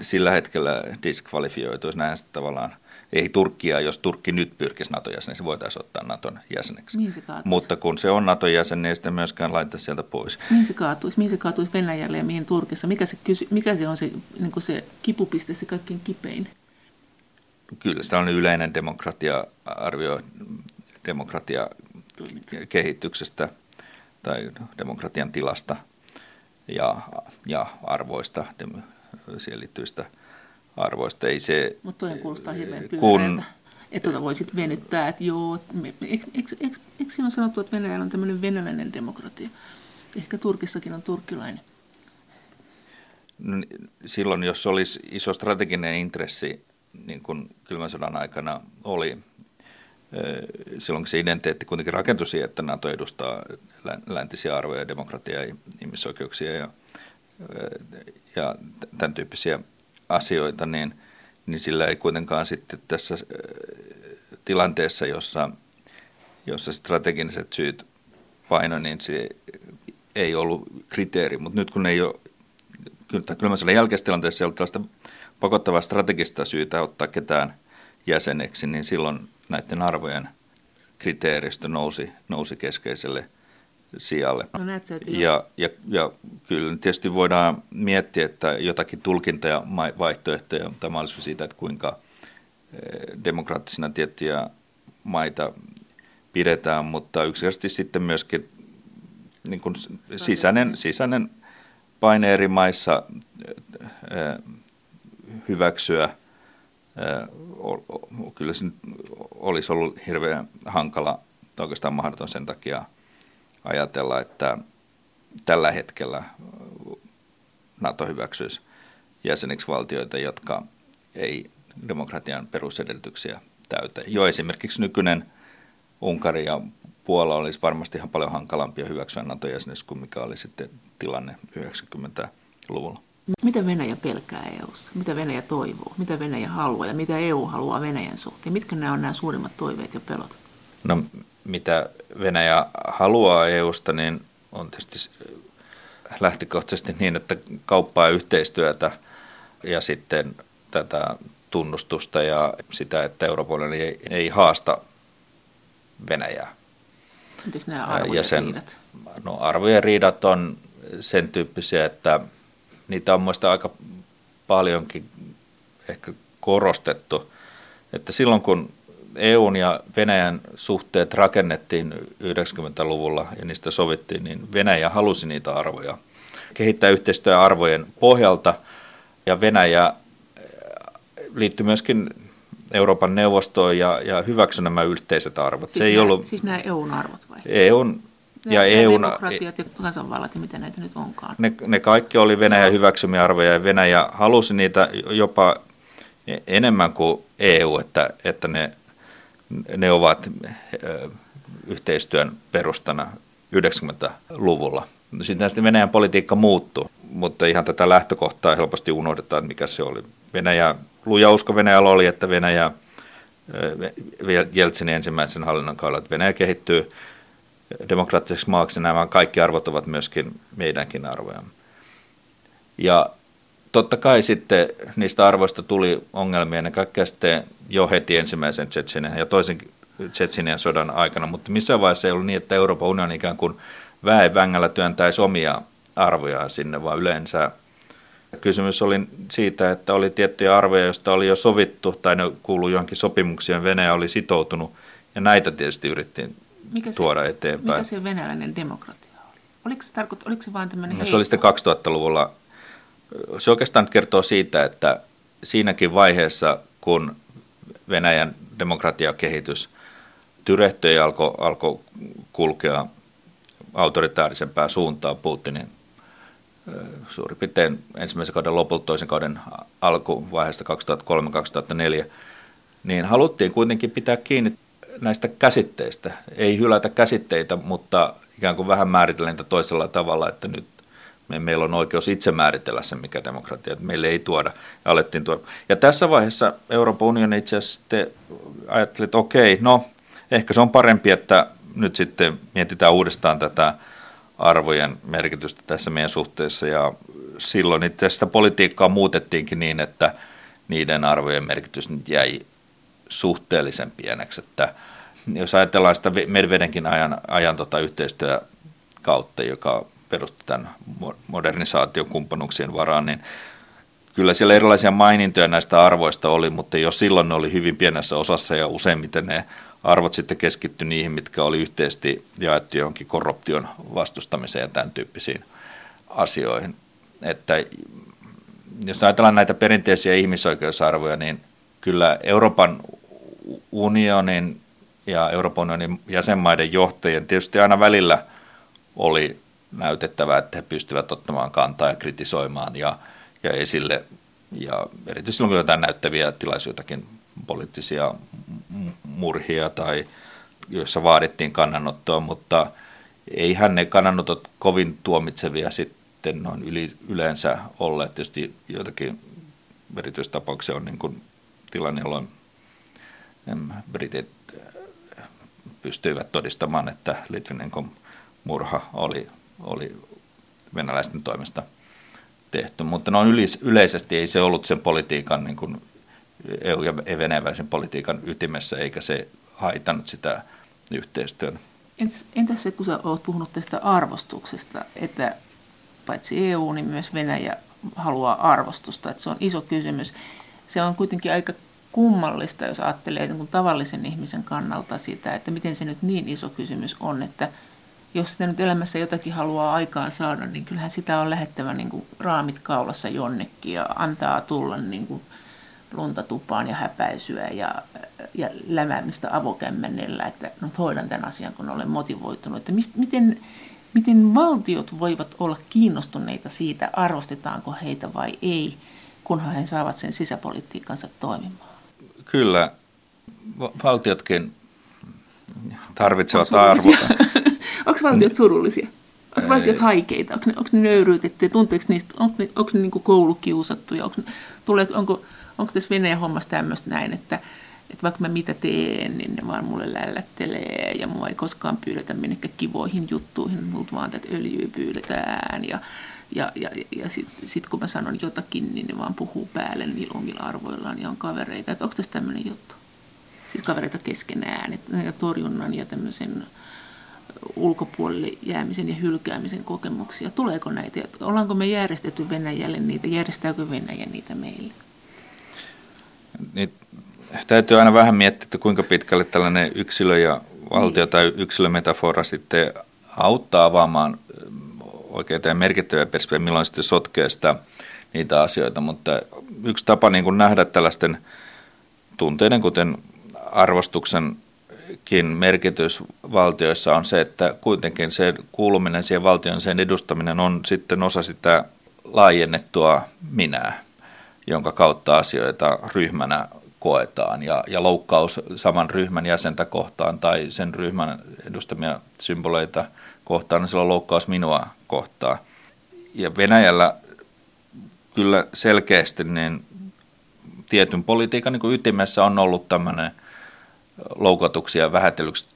sillä hetkellä diskvalifioituisi. Näin tavallaan ei Turkkia, jos Turkki nyt pyrkisi NATOn jäseneksi, voitaisiin ottaa NATOn jäseneksi. Mutta kun se on NATOn jäsen, niin ei sitä myöskään laittaa sieltä pois. Mihin se kaatuisi Venäjälle ja mihin Turkissa? Mikä se on se, niin kuin se kipupiste, se kaikkein kipein? Kyllä, se on yleinen demokratia-arvio demokratiakehityksestä tai demokratian tilasta ja arvoista, siihen liittyvistä arvoista. Mutta toinen kuulostaa hirveän pyöreältä, että voisit venyttää, että joo, eikö siinä on sanottu, että Venäjällä on tämmöinen venäläinen demokratia? Ehkä Turkissakin on turkkilainen. No, silloin, jos olisi iso strateginen intressi, niin kuin kylmän sodan aikana oli, silloin se identiteetti kuitenkin rakentui siihen, että NATO edustaa läntisiä arvoja, demokratiaa ja ihmisoikeuksia ja tämän tyyppisiä asioita, niin sillä ei kuitenkaan sitten tässä tilanteessa, jossa strategiset syyt paino, niin se ei ollut kriteeri. Mutta nyt kun ei ole, kyllä siellä jälkeisessä tilanteessa ei ollut tällaista pakottavaa strategista syytä ottaa ketään jäseneksi, niin silloin näiden arvojen kriteeristö nousi keskeiselle sijalle. No näetkö, ja kyllä tietysti voidaan miettiä, että jotakin tulkintoja, vaihtoehtoja tai mahdollisuus siitä, että kuinka demokraattisina tiettyjä maita pidetään, mutta yksinkertaisesti sitten myöskin niin kuin sisäinen paine eri maissa hyväksyä. Kyllä se olisi ollut hirveän hankala, oikeastaan mahdoton sen takia ajatella, että tällä hetkellä NATO hyväksyisi jäseniksi valtioita, jotka ei demokratian perusedellytyksiä täytä. Jo esimerkiksi nykyinen Unkari ja Puola olisi varmasti ihan paljon hankalampia hyväksyä NATO-jäseniksi kuin mikä oli sitten tilanne 90-luvulla. Mitä Venäjä pelkää EU:ssa? Mitä Venäjä toivoo? Mitä Venäjä haluaa ja mitä EU haluaa Venäjän suhteen? Mitkä nämä on nämä suurimmat toiveet ja pelot? No, mitä Venäjä haluaa EU:sta, niin on tietysti lähtökohtaisesti niin, että kauppaa ja yhteistyötä ja sitten tätä tunnustusta ja sitä, että Euroopan ei haasta Venäjää. Mitäs nämä arvojen riidat? No, arvojen riidat on sen tyyppisiä, että niitä on muista aika paljonkin ehkä korostettu, että silloin kun EUn ja Venäjän suhteet rakennettiin 90-luvulla ja niistä sovittiin, niin Venäjä halusi niitä arvoja kehittää yhteistyön arvojen pohjalta, ja Venäjä liittyi myöskin Euroopan neuvostoon ja hyväksyi nämä yhteiset arvot. Siis nämä EUn arvot vai? Demokratiat ja kansanvallat ja mitä näitä nyt onkaan. Ne kaikki oli Venäjän hyväksymiä arvoja ja Venäjä halusi niitä jopa enemmän kuin EU, että ne ovat yhteistyön perustana 90-luvulla. Sitten Venäjän politiikka muuttui, mutta ihan tätä lähtökohtaa helposti unohdetaan, mikä se oli. Luja usko Venäjällä oli, että Venäjä Jeltsinin ensimmäisen hallinnon kaudella, että Venäjä kehittyy demokraattiseksi maaksi, nämä kaikki arvot ovat myöskin meidänkin arvojamme. Ja totta kai sitten niistä arvoista tuli ongelmia, ennen kaikkea sitten jo heti ensimmäisen Tšetšenian ja toisen Tsetsinian sodan aikana, mutta missään vaiheessa ei ollut niin, että Euroopan unioni ikään kuin väen vängällä työntäisi omia arvojaan sinne, vaan yleensä kysymys oli siitä, että oli tiettyjä arvoja, joista oli jo sovittu tai ne kuului johonkin sopimukseen, Venäjä oli sitoutunut ja näitä tietysti yritettiin tuoda eteenpäin. Mikä se venäläinen demokratia oli? Oliko se vain tämmöinen heikko? Se oli sitten 2000-luvulla. Se oikeastaan kertoo siitä, että siinäkin vaiheessa, kun Venäjän demokratiakehitys tyrehtyi ja alkoi kulkea autoritaarisempään suuntaan Putinin suurin piirtein ensimmäisen kauden lopulta, toisen kauden alkuvaiheesta 2003-2004, niin haluttiin kuitenkin pitää kiinni näistä käsitteistä. Ei hylätä käsitteitä, mutta ikään kuin vähän määritellä niitä toisella tavalla, että nyt meillä on oikeus itse määritellä se, mikä demokratia, että meille ei tuoda. Ja alettiin tuoda. Ja tässä vaiheessa Euroopan unioni itse asiassa ajatteli, että okei, no ehkä se on parempi, että nyt sitten mietitään uudestaan tätä arvojen merkitystä tässä meidän suhteessa. Ja silloin itse asiassa politiikkaa muutettiinkin niin, että niiden arvojen merkitys nyt jäi suhteellisen pieneksi. Että jos ajatellaan sitä Medvedenkin ajan yhteistyökautta, joka perustui tämän modernisaatiokumppanuuksien varaan, niin kyllä siellä erilaisia mainintoja näistä arvoista oli, mutta jo silloin ne oli hyvin pienessä osassa ja useimmiten ne arvot sitten keskittyi niihin, mitkä oli yhteisesti jaettu johonkin korruption vastustamiseen ja tämän tyyppisiin asioihin. Että jos ajatellaan näitä perinteisiä ihmisoikeusarvoja, niin kyllä Euroopan unionin ja Euroopan unionin jäsenmaiden johtajien tietysti aina välillä oli näytettävää, että he pystyvät ottamaan kantaa ja kritisoimaan ja esille, ja erityisesti silloin, kun jotain näyttäviä tilaisuutakin, poliittisia murhia tai joissa vaadittiin kannanottoa, mutta eihän ne kannanotot kovin tuomitsevia sitten on yleensä olleet. Tietysti joitakin erityistapauksia on niin kuin tilanne, jolloin britit pystyivät todistamaan, että Litvinenkon murha oli venäläisten toimesta tehty, mutta noin yleisesti ei se ollut sen politiikan, niin kuin EU- ja Venäjän välisen politiikan ytimessä, eikä se haitannut sitä yhteistyötä. Entäs se, kun sä oot puhunut tästä arvostuksesta, että paitsi EU, niin myös Venäjä haluaa arvostusta, että se on iso kysymys. Se on kuitenkin aika kummallista, jos ajattelee niin kuin tavallisen ihmisen kannalta sitä, että miten se nyt niin iso kysymys on, että jos sitä nyt elämässä jotakin haluaa aikaan saada, niin kyllähän sitä on lähettävä niin kuin raamit kaulassa jonnekin ja antaa tulla niin kuin lunta tupaan ja häpäisyä ja lämäämistä avokämmenellä, että no, hoidan tämän asian, kun olen motivoitunut. Että miten valtiot voivat olla kiinnostuneita siitä, arvostetaanko heitä vai ei, kunhan he saavat sen sisäpolitiikkansa toimimaan? Kyllä, valtiotkin tarvitsevat arvota. Onko valtiot surullisia? Onko valtiot haikeita? Onko ne nöyryytettyjä? Tunteeko niistä? Onko ne niinku koulukiusattuja? Onko tässä Venäjän hommassa tämmöistä näin, että vaikka mä mitä teen, niin ne vaan mulle lällättelee ja mua ei koskaan pyydetä minnekään kivoihin juttuihin. Multa vaan tätä öljyä pyydetään ja sitten kun mä sanon jotakin, niin ne vaan puhuu päälle niillä omilla arvoillaan ja on kavereita. Onko tässä tämmöinen juttu? Siis kavereita keskenään ja torjunnan ja tämmöisen ulkopuolelle jäämisen ja hylkäämisen kokemuksia. Tuleeko näitä? Ollaanko me järjestetty Venäjälle niitä? Järjestääkö Venäjä niitä meille? Niin, täytyy aina vähän miettiä, että kuinka pitkälle tällainen yksilö ja valtio tai yksilömetafora sitten auttaa avaamaan oikeita ja merkittäviä perspektiivejä, milloin sitten sotkee niitä asioita. Mutta yksi tapa niin kuin nähdä tällaisten tunteiden, kuten arvostuksenkin merkitys valtioissa on se, että kuitenkin se kuuluminen siihen valtion, sen edustaminen on sitten osa sitä laajennettua minää, jonka kautta asioita ryhmänä koetaan ja loukkaus saman ryhmän jäsentä kohtaan tai sen ryhmän edustamia symboleita kohtaan, niin silloin loukkaus minua kohtaan. Ja Venäjällä kyllä selkeästi niin tietyn politiikan niin kuin ytimessä on ollut tämmöinen loukatuksi ja vähätelyksi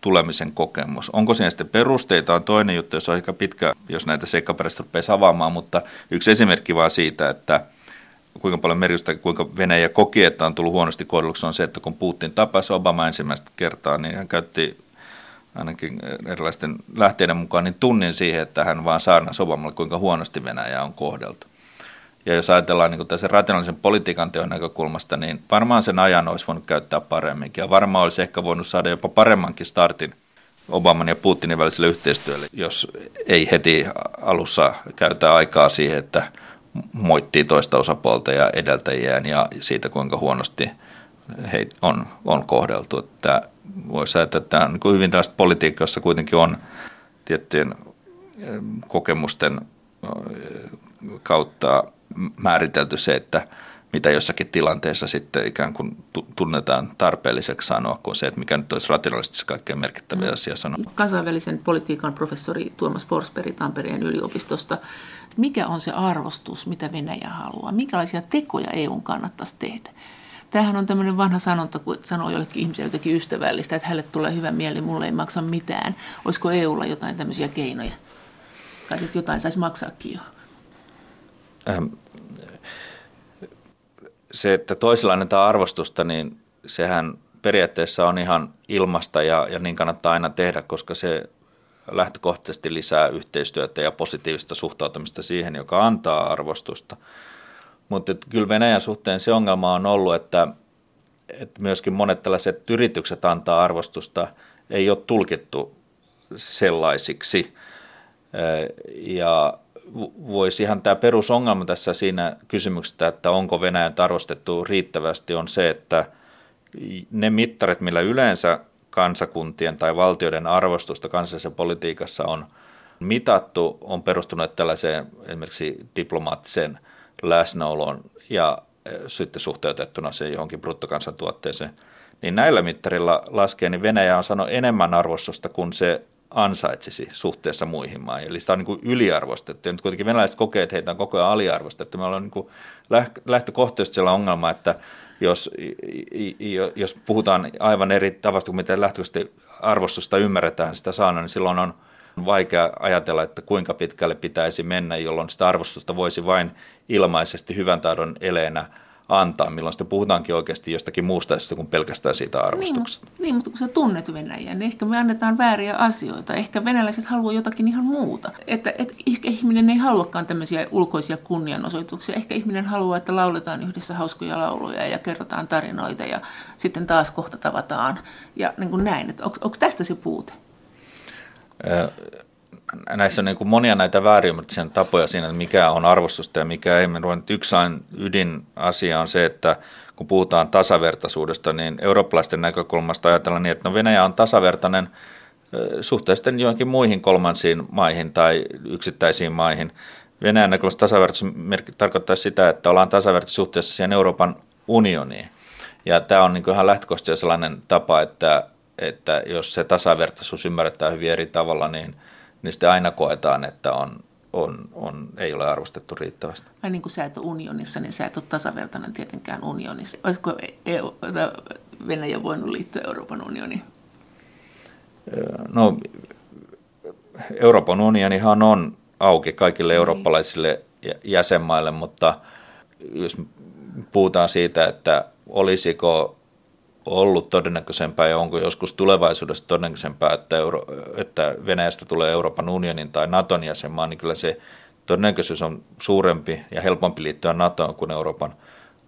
tulemisen kokemus. Onko siinä sitten perusteita? On toinen juttu, jos on aika pitkä, jos näitä seikkaperäisesti rupeaa avaamaan, mutta yksi esimerkki vaan siitä, että kuinka paljon merkitystä, kuinka Venäjä koki, että on tullut huonosti kohdelluksi, on se, että kun Putin tapasi Obama ensimmäistä kertaa, niin hän käytti ainakin erilaisten lähteiden mukaan niin tunnin siihen, että hän vaan saarnasi Obamalle, kuinka huonosti Venäjä on kohdeltu. Ja jos ajatellaan niin tässä rationaalisen politiikan teon näkökulmasta, niin varmaan sen ajan olisi voinut käyttää paremminkin. Ja varmaan olisi ehkä voinut saada jopa paremmankin startin Obaman ja Putinin väliselle yhteistyölle, jos ei heti alussa käytä aikaa siihen, että moittii toista osapuolta ja edeltäjiään ja siitä, kuinka huonosti heitä on kohdeltu. Että voisi ajatella, että tämä on niin hyvin tällaista politiikkaa, jossa kuitenkin on tiettyjen kokemusten kautta määritelty se, että mitä jossakin tilanteessa sitten ikään kuin tunnetaan tarpeelliseksi sanoa, kuin se, että mikä nyt olisi rationaalisesti kaikkein merkittäviä asia sanoa. Kansainvälisen politiikan professori Tuomas Forsberg Tampereen yliopistosta. Mikä on se arvostus, mitä Venäjä haluaa? Minkälaisia tekoja EUn kannattaisi tehdä? Tämähän on tämmöinen vanha sanonta, kun sanoo jollekin ihmiselle jotakin ystävällistä, että hänelle tulee hyvä mieli, mulle ei maksa mitään. Olisiko EUlla jotain tämmöisiä keinoja? Tai sitten jotain saisi maksaakin jo. Se, että toisilla annetaan arvostusta, niin sehän periaatteessa on ihan ilmasta ja niin kannattaa aina tehdä, koska se lähtökohtaisesti lisää yhteistyötä ja positiivista suhtautumista siihen, joka antaa arvostusta. Mutta kyllä Venäjän suhteen se ongelma on ollut, että myöskin monet tällaiset yritykset antaa arvostusta ei ole tulkittu sellaisiksi. Ja voisi ihan tämä perusongelma tässä siinä kysymyksessä, että onko Venäjän arvostettu riittävästi, on se, että ne mittarit, millä yleensä kansakuntien tai valtioiden arvostusta kansallisessa politiikassa on mitattu, on perustunut tällaiseen esimerkiksi diplomaattiseen läsnäoloon ja sitten suhteutettuna se johonkin bruttokansantuotteeseen. Niin näillä mittarilla laskee, niin Venäjä on saanut enemmän arvostusta kuin se ansaitsisi suhteessa muihin maihin. Eli sitä on niin kuin yliarvostettu. Ja nyt kuitenkin venäläiset kokee, että heitä on koko ajan aliarvostettu. Meillä on niin kuin lähtökohtaisesti sellainen ongelma, että jos puhutaan aivan eri tavasta kuin miten lähtökohtaisesti arvostusta ymmärretään sitä saana, niin silloin on vaikea ajatella, että kuinka pitkälle pitäisi mennä, jolloin sitä arvostusta voisi vain ilmaisesti hyvän taidon eleenä antaa, milloin sitten puhutaankin oikeasti jostakin muusta kuin pelkästään siitä arvostuksesta. Niin, mutta kun sä tunnet Venäjää, niin ehkä me annetaan vääriä asioita. Ehkä venäläiset haluaa jotakin ihan muuta. Että ehkä ihminen ei haluakaan tämmöisiä ulkoisia kunnianosoituksia. Ehkä ihminen haluaa, että lauletaan yhdessä hauskoja lauluja ja kerrotaan tarinoita ja sitten taas kohta tavataan. Ja niin kuin näin, että onko tästä se puute? Näissä on niin kuin monia näitä väärinymmärtämisen tapoja siinä, että mikä on arvostusta ja mikä ei. Yksi ydinasia on se, että kun puhutaan tasavertaisuudesta, niin eurooppalaisten näkökulmasta ajatellaan niin, että Venäjä on tasavertainen suhteessa johonkin muihin kolmansiin maihin tai yksittäisiin maihin. Venäjän näkökulmasta tasavertaisuus tarkoittaa sitä, että ollaan tasavertaisuudessa suhteessa siihen Euroopan unioniin. Ja tämä on niin kuin ihan lähtökohtaisesti sellainen tapa, että jos se tasavertaisuus ymmärretään hyvin eri tavalla, niin sitten aina koetaan, että ei ole arvostettu riittävästi. Ai niin kuin sä et ole unionissa, niin sä et ole tasavertainen tietenkään unionissa. Olisiko Venäjä voinut liittyä Euroopan unioniin? No, Euroopan unionihan on auki kaikille eurooppalaisille jäsenmaille, mutta jos puhutaan siitä, että olisiko ollut todennäköisempää ja onko joskus tulevaisuudessa todennäköisempää, että Venäjästä tulee Euroopan unionin tai Naton jäsenmaa, niin kyllä se todennäköisyys on suurempi ja helpompi liittyä Natoon kuin Euroopan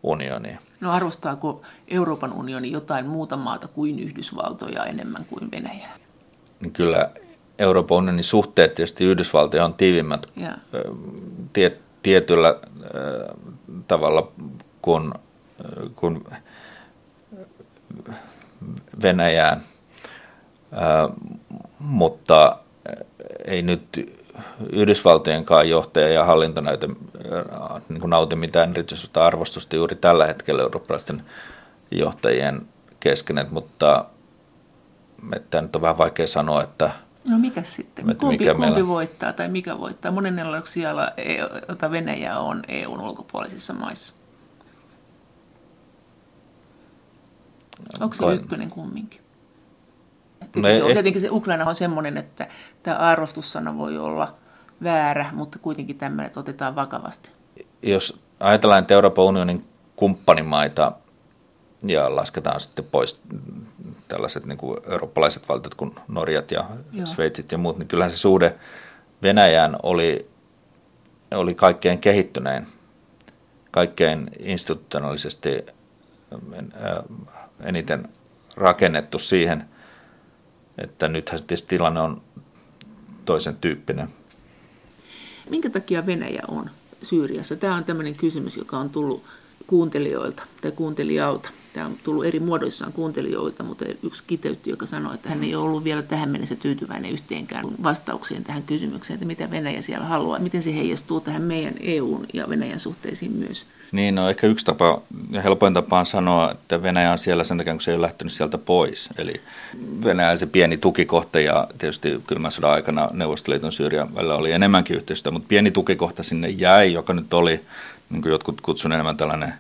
unioniin. No arvostaako Euroopan unioni jotain muuta maata kuin Yhdysvaltoja enemmän kuin Venäjää? Kyllä Euroopan unionin suhteet tietysti Yhdysvaltoja on tiivimmät tietyllä tavalla kuin Venäjään, mutta ei nyt Yhdysvaltojenkaan johtaja ja hallinto niin nauti mitään erityistä arvostusta juuri tällä hetkellä eurooppalaisten johtajien kesken, mutta tämä nyt on vähän vaikea sanoa, että no mikä sitten? Kumpi voittaa tai mikä voittaa? Monennella sijalla, jota Venäjä on EUn ulkopuolisissa maissa. Onko se ykkönen kumminkin? Tietenkin se Ukraina on semmoinen, että tämä arvostussana voi olla väärä, mutta kuitenkin tämmöinen, että otetaan vakavasti. Jos ajatellaan, että Euroopan unionin kumppanimaita ja lasketaan sitten pois tällaiset niin kuin eurooppalaiset valtiot kuin Norjat ja joo. Sveitsit ja muut, niin kyllähän se suhde Venäjään oli kaikkein kehittynein, kaikkein institutionaalisesti eniten rakennettu siihen, että nythän tietysti tilanne on toisen tyyppinen. Minkä takia Venäjä on Syyriassa? Tämä on tämmöinen kysymys, joka on tullut kuuntelijoilta tai kuuntelijalta. Tämä on tullut eri muodoissaan kuuntelijoilta, mutta yksi kiteytti, joka sanoi, että hän ei ole ollut vielä tähän mennessä tyytyväinen yhteenkään vastaukseen tähän kysymykseen, että mitä Venäjä siellä haluaa, miten se heijastuu tähän meidän EU:n ja Venäjän suhteisiin myös. Niin, no ehkä yksi tapa, helpoin tapa on sanoa, että Venäjä on siellä sen takia, kun se ei ole lähtenyt sieltä pois. Eli Venäjä se pieni tukikohta ja tietysti kylmän sodan aikana Neuvostoliiton Syyrian välillä oli enemmänkin yhteistyötä, mutta pieni tukikohta sinne jäi, joka nyt oli, niin kuin jotkut kutsuivat enemmän tällainen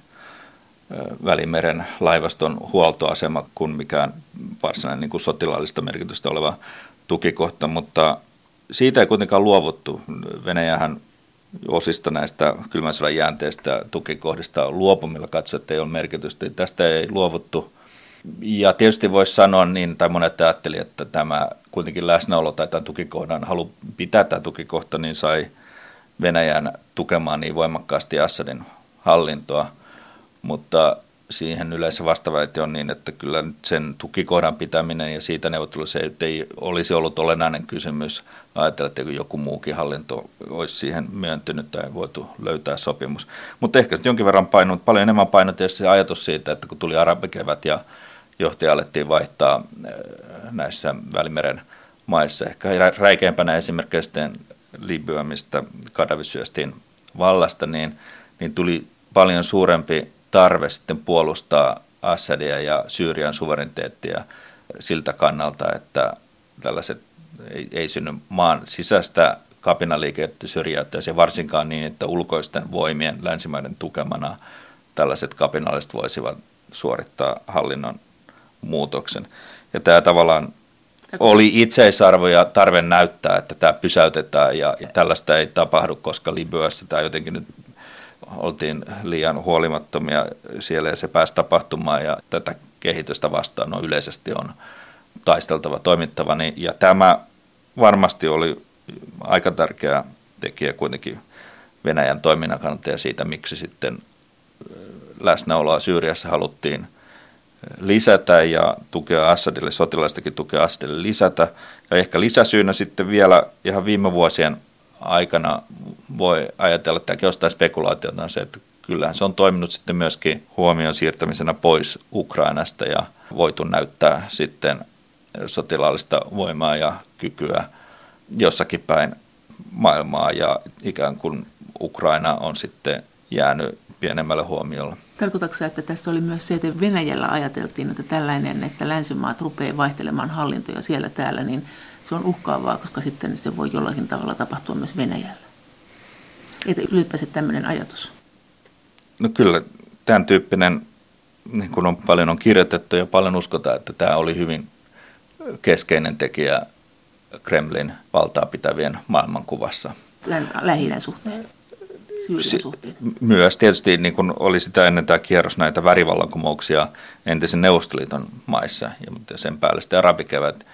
Välimeren laivaston huoltoasema kuin mikään varsinainen niin kuin sotilaallista merkitystä oleva tukikohta, mutta siitä ei kuitenkaan luovuttu. Venäjähän osista näistä kylmän sodan jäänteistä tukikohdista luopumilla katso, että ei ole merkitystä. Tästä ei luovuttu. Ja tietysti voisi sanoa niin, tai monet ajatteli, että tämä kuitenkin läsnäolo tai tämän tukikohdan halu pitää tämä tukikohta, niin sai Venäjän tukemaan niin voimakkaasti Assadin hallintoa. Mutta siihen yleensä vastaväite on niin, että kyllä sen tukikohdan pitäminen ja siitä neuvottelussa ei olisi ollut olennainen kysymys ajatella, että joku muukin hallinto olisi siihen myöntynyt tai voitu löytää sopimus. Mutta ehkä jonkin verran painunut, paljon enemmän painotettiin se ajatus siitä, että kun tuli arabikevät ja johtaja alettiin vaihtaa näissä Välimeren maissa. Ehkä räikeimpänä esimerkkinä sitten Libya, mistä Gaddafi syöstiin vallasta, niin tuli paljon suurempi tarve sitten puolustaa Assadia ja Syyrian suvereniteettia siltä kannalta, että tällaiset ei synny maan sisäistä kapinaliikettä syrjäyttäisiin, varsinkaan niin, että ulkoisten voimien länsimaiden tukemana tällaiset kapinalliset voisivat suorittaa hallinnon muutoksen. Ja tämä tavallaan oli itseisarvo ja tarve näyttää, että tämä pysäytetään ja tällaista ei tapahdu, koska Libyassa tämä jotenkin nyt oltiin liian huolimattomia siellä ja se pääsi tapahtumaan ja tätä kehitystä vastaan yleisesti on taisteltava, toimittava. Ja tämä varmasti oli aika tärkeä tekijä kuitenkin Venäjän toiminnan kannalta ja siitä, miksi sitten läsnäoloa Syyriassa haluttiin lisätä ja tukea Assadille, sotilaistakin tukea Assadille lisätä. Ja ehkä lisäsyynä sitten vielä ihan viime vuosien aikana voi ajatella, että tämäkin jostain spekulaatiota on se, että kyllähän se on toiminut sitten myöskin huomion siirtämisenä pois Ukrainasta ja voitu näyttää sitten sotilaallista voimaa ja kykyä jossakin päin maailmaa ja ikään kuin Ukraina on sitten jäänyt pienemmälle huomiolle. Tarkoitatko sä, että tässä oli myös se, että Venäjällä ajateltiin, että tällainen, että länsimaat rupeaa vaihtelemaan hallintoja siellä täällä, niin se on uhkaavaa, koska sitten se voi jollakin tavalla tapahtua myös Venäjällä. Että ylipäänsä tämmöinen ajatus. No kyllä, tämän tyyppinen, niin kuin paljon on kirjoitettu ja paljon uskotaan, että tämä oli hyvin keskeinen tekijä Kremlin valtaa pitävien maailmankuvassa. Lähi-idän suhteen, Syyrian suhteen. Myös tietysti niin kuin oli sitä ennen tämä kierros näitä värivallankumouksia entisen Neuvostoliiton maissa ja sen päälle sitten arabikevät.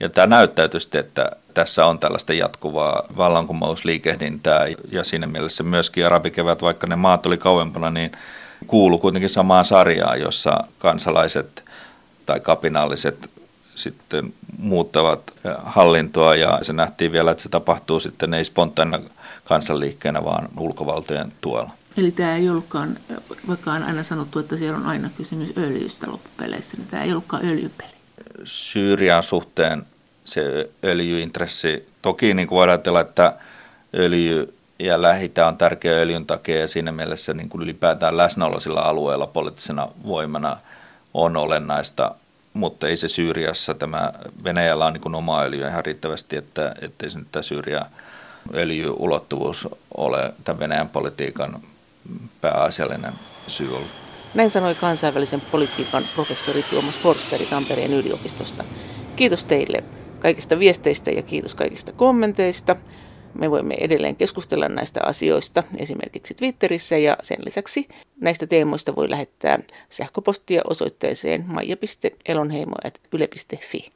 Ja tämä näyttäytyy sitten, että tässä on tällaista jatkuvaa vallankumousliikehdintää ja siinä mielessä myöskin arabikevät, vaikka ne maat oli kauempana, niin kuului kuitenkin samaan sarjaan, jossa kansalaiset tai kapinalliset sitten muuttavat hallintoa ja se nähtiin vielä, että se tapahtuu sitten ei spontaanina kansanliikkeenä, vaan ulkovaltojen tuella. Eli tämä ei ollutkaan, vaikka on aina sanottu, että siellä on aina kysymys öljystä loppupeleissä, niin tämä ei ollutkaan öljypeli. Syyrian suhteen se öljyintressi, toki niin kuin voidaan ajatella, että öljy ja lähitä on tärkeä öljyn takia ja siinä mielessä niin kuin ylipäätään läsnäolo sillä alueella poliittisena voimana on olennaista, mutta ei se Syyriassa, tämä Venäjällä on niin kuin omaa öljyä ihan riittävästi, ettei se nyt tämä Syyrian öljyulottuvuus ole tämän Venäjän politiikan pääasiallinen syy ollut. Näin sanoi kansainvälisen politiikan professori Tuomas Forsberg Tampereen yliopistosta. Kiitos teille kaikista viesteistä ja kiitos kaikista kommenteista. Me voimme edelleen keskustella näistä asioista esimerkiksi Twitterissä ja sen lisäksi näistä teemoista voi lähettää sähköpostia osoitteeseen maija.elonheimo@yle.fi.